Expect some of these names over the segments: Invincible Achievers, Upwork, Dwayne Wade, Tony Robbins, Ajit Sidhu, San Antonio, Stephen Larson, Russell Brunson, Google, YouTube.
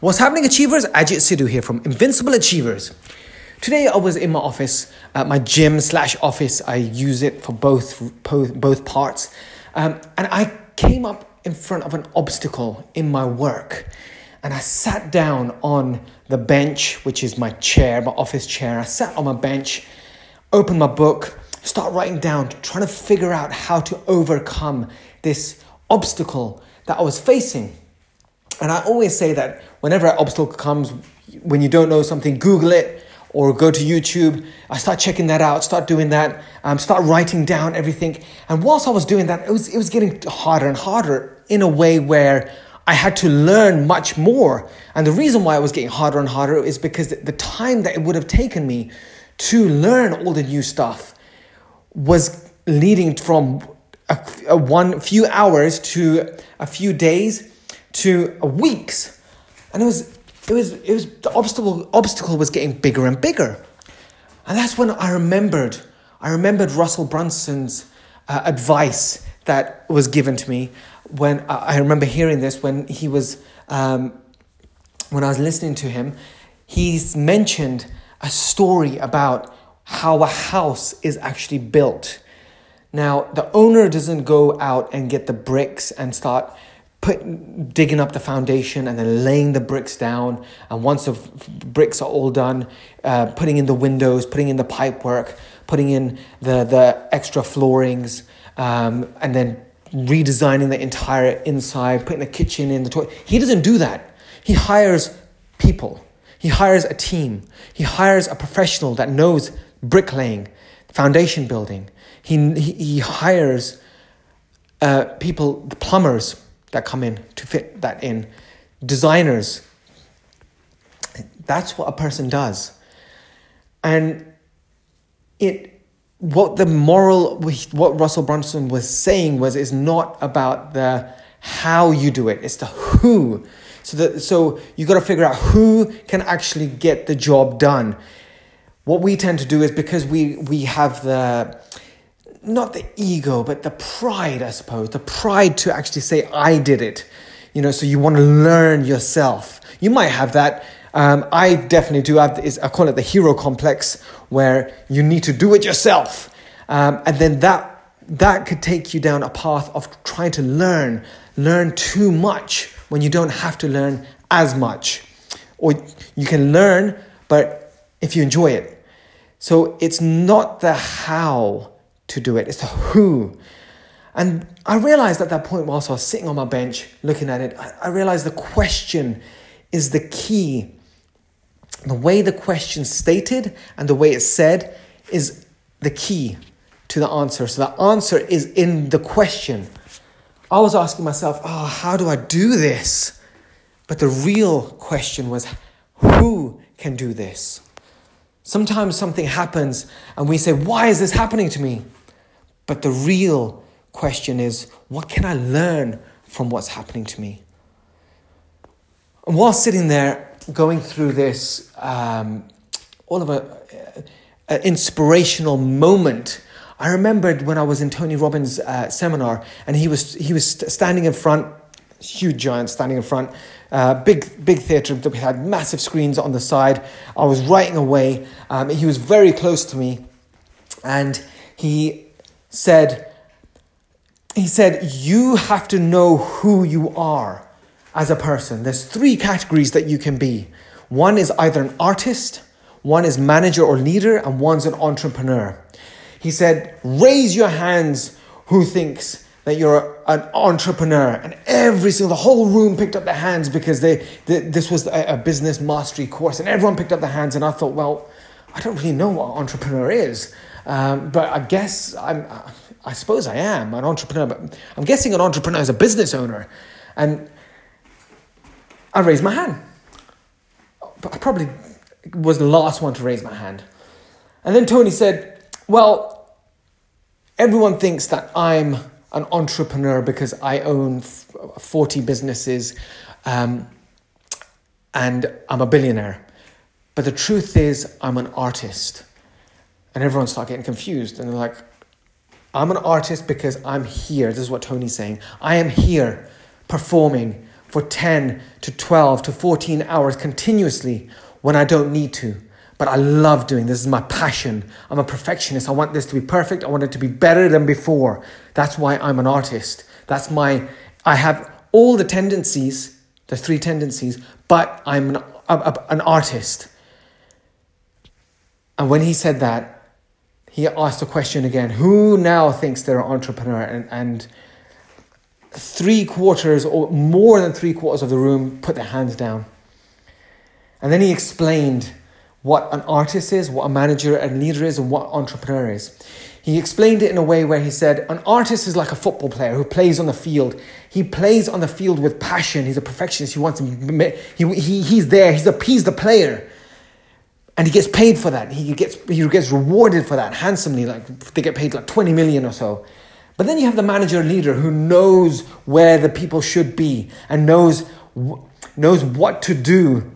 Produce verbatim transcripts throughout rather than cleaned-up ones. What's happening, Achievers? Ajit Sidhu here from Invincible Achievers. Today I was in my office, uh, my gym slash office. I use it for both both parts. Um, and I came up in front of an obstacle in my work. And I sat down on the bench, which is my chair, my office chair. I sat on my bench, opened my book, start writing down, trying to figure out how to overcome this obstacle that I was facing. And I always say that whenever an obstacle comes, when you don't know something, Google it or go to YouTube. I start checking that out, start doing that, um, start writing down everything. And whilst I was doing that, it was it was getting harder and harder in a way where I had to learn much more. And the reason why it was getting harder and harder is because the time that it would have taken me to learn all the new stuff was leading from a, a one few hours to a few days to weeks, and it was, it was, it was the obstacle. Obstacle was getting bigger and bigger, and that's when I remembered. I remembered Russell Brunson's uh, advice that was given to me when uh, I remember hearing this when he was um, when I was listening to him. He's mentioned a story about how a house is actually built. Now, the owner doesn't go out and get the bricks and start Put, digging up the foundation and then laying the bricks down. And once the f- bricks are all done, uh, putting in the windows, putting in the pipe work, putting in the, the extra floorings, um, and then redesigning the entire inside, putting the kitchen in, the toilet. He doesn't do that. He hires people. He hires a team. He hires a professional that knows bricklaying, foundation building. He, he, he hires uh, people, the plumbers, that come in to fit that in, designers. That's what a person does. And it, what the moral, what Russell Brunson was saying was, it's not about the how you do it, it's the who. So that, so you got to figure out who can actually get the job done. What we tend to do is because we we have the, not the ego, but the pride, I suppose. The pride to actually say, I did it. You know, so you want to learn yourself. You might have that. Um, I definitely do have, is I call it the hero complex, where you need to do it yourself. Um, and then that that could take you down a path of trying to learn, learn too much when you don't have to learn as much. Or you can learn, but if you enjoy it. So it's not the how to do it, it's the who. And I realized at that point, whilst I was sitting on my bench looking at it, I realized the question is the key. The way the question's stated and the way it's said is the key to the answer. So the answer is in the question. I was asking myself, oh, how do I do this? But the real question was, who can do this? Sometimes something happens and we say, why is this happening to me? But the real question is, what can I learn from what's happening to me? And while sitting there going through this, um, all of a, a, a inspirational moment, I remembered when I was in Tony Robbins' uh, seminar, and he was he was standing in front, huge giant standing in front, uh, big big theatre that had massive screens on the side. I was writing away. Um, he was very close to me, and he said, he said, you have to know who you are as a person. There's three categories that you can be. One is either an artist, one is manager or leader, and one's an entrepreneur. He said, raise your hands who thinks that you're an entrepreneur. And every single, the whole room picked up their hands, because they, they this was a, a business mastery course, and everyone picked up their hands. And I thought, well, I don't really know what an entrepreneur is, um, but I guess I'm, I suppose I am an entrepreneur, but I'm guessing an entrepreneur is a business owner. And I raised my hand. I probably was the last one to raise my hand. And then Tony said, well, everyone thinks that I'm an entrepreneur because I own forty businesses um, and I'm a billionaire. But the truth is, I'm an artist. And everyone started getting confused. And they're like, I'm an artist because I'm here. This is what Tony's saying. I am here performing for ten to twelve to fourteen hours continuously when I don't need to. But I love doing this. This is my passion. I'm a perfectionist. I want this to be perfect. I want it to be better than before. That's why I'm an artist. That's my, I have all the tendencies, the three tendencies, but I'm an, a, a, an artist. And when he said that, he asked the question again, who now thinks they're an entrepreneur? And, and three quarters or more than three quarters of the room put their hands down. And then he explained what an artist is, what a manager and leader is, and what an entrepreneur is. He explained it in a way where he said, an artist is like a football player who plays on the field. He plays on the field with passion. He's a perfectionist. He wants to, he, he, he's there. He's a, he's the player. And he gets paid for that. He gets, he gets rewarded for that handsomely. Like they get paid like twenty million or so. But then you have the manager and leader who knows where the people should be and knows, knows what to do.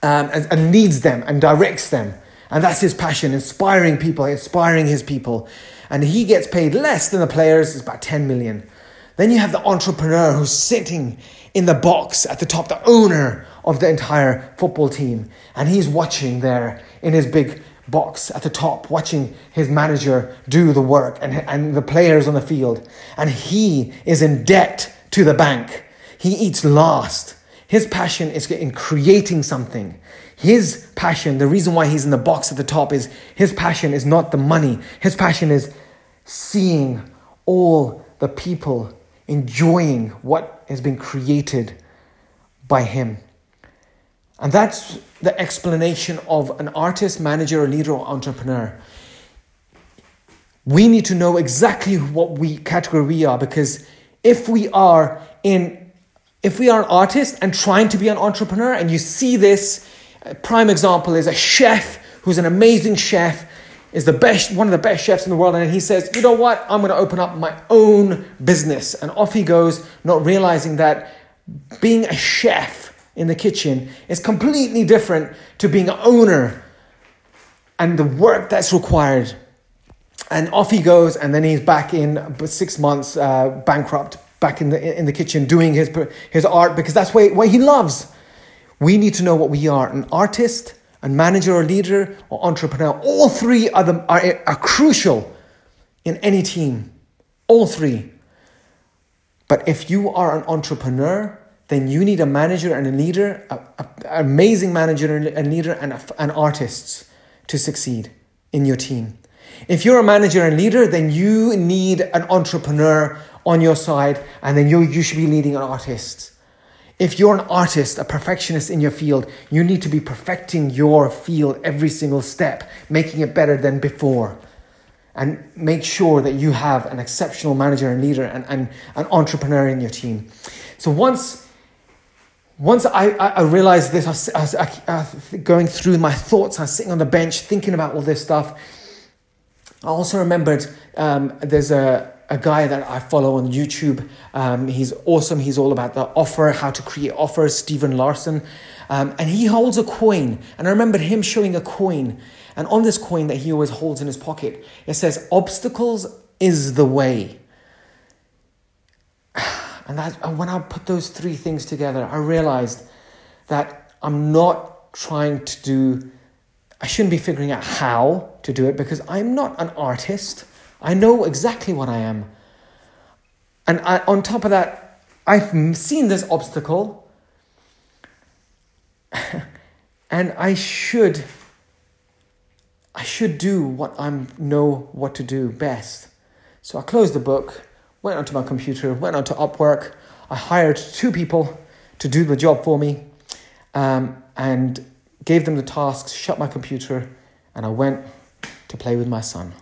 Um, and, and leads them and directs them. And that's his passion, inspiring people, inspiring his people. And he gets paid less than the players, it's about ten million. Then you have the entrepreneur who's sitting in the box at the top, the owner of the entire football team. And he's watching there in his big box at the top, watching his manager do the work and, and the players on the field. And he is in debt to the bank. He eats last. His passion is in creating something. His passion, the reason why he's in the box at the top is his passion is not the money. His passion is seeing all the people enjoying what has been created by him. And that's the explanation of an artist, manager, or leader, or entrepreneur. We need to know exactly what we category we are, because if we are in If we are an artist and trying to be an entrepreneur, and you see this, a prime example is a chef who's an amazing chef, is the best, one of the best chefs in the world, and he says, you know what, I'm going to open up my own business. And off he goes, not realizing that being a chef in the kitchen is completely different to being an owner and the work that's required. And off he goes, and then he's back in six months uh, bankrupt. Back in the in the kitchen doing his his art, because that's what, what he loves. We need to know what we are: an artist, a manager, or leader, or entrepreneur. All three are the, are, are crucial in any team. All three. But if you are an entrepreneur, then you need a manager and a leader, a, a, an amazing manager and leader, and a, and artists to succeed in your team. If you're a manager and leader, then you need an entrepreneur on your side, and then you, you should be leading an artist. If you're an artist, a perfectionist in your field, you need to be perfecting your field every single step, making it better than before. And make sure that you have an exceptional manager and leader and, and an entrepreneur in your team. So once Once I, I, I realized this, I was, I was I, going through my thoughts, I was sitting on the bench thinking about all this stuff. I also remembered um, there's a, a guy that I follow on YouTube. Um, he's awesome. He's all about the offer, how to create offers, Stephen Larson. Um, and he holds a coin. And I remembered him showing a coin. And on this coin that he always holds in his pocket, it says, obstacles is the way. And that, and when I put those three things together, I realized that I'm not trying to do I shouldn't be figuring out how to do it, because I'm not an artist. I know exactly what I am. And I, on top of that, I've seen this obstacle. And I should, I should do what I know what to do best. So I closed the book, went onto my computer, went onto Upwork. I hired two people to do the job for me. Um, and... Gave them the tasks, shut my computer, and I went to play with my son.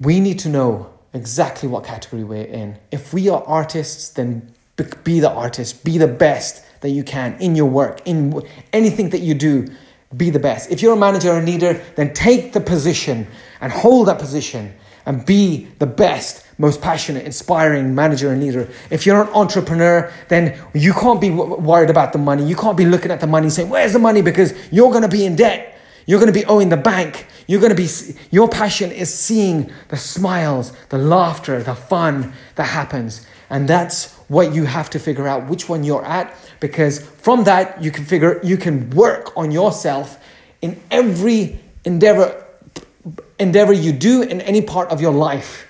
We need to know exactly what category we're in. If we are artists, then be the artist. Be the best that you can in your work, in anything that you do, be the best. If you're a manager or leader, then take the position and hold that position and be the best, most passionate, inspiring manager and leader. If you're an entrepreneur, then you can't be w- worried about the money. You can't be looking at the money saying, where's the money? Because you're going to be in debt. You're going to be owing the bank. You're going to be, your passion is seeing the smiles, the laughter, the fun that happens. And that's what you have to figure out which one you're at, because from that you can figure you can work on yourself in every endeavor endeavor you do in any part of your life.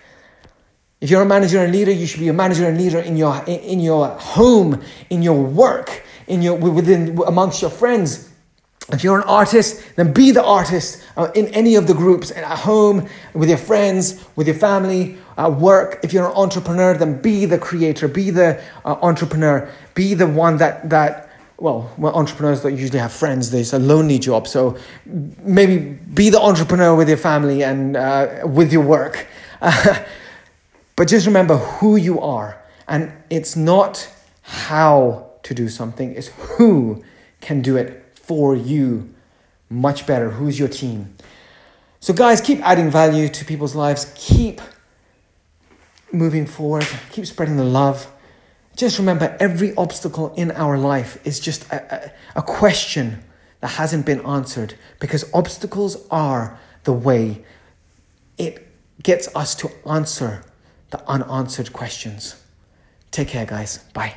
If you're a manager and leader, you should be a manager and leader in your in your home, in your work, in your within amongst your friends. If you're an artist, then be the artist uh, in any of the groups, at home, with your friends, with your family, at uh, work. If you're an entrepreneur, then be the creator, be the uh, entrepreneur, be the one that, that well, well, entrepreneurs don't usually have friends. It's a lonely job. So maybe be the entrepreneur with your family and uh, with your work. Uh, but just remember who you are. And it's not how to do something, it's who can do it for you much better. Who's your team? So guys, keep adding value to people's lives. Keep moving forward. Keep spreading the love. Just remember, every obstacle in our life is just a, a, a question that hasn't been answered, because obstacles are the way it gets us to answer the unanswered questions. Take care, guys. Bye.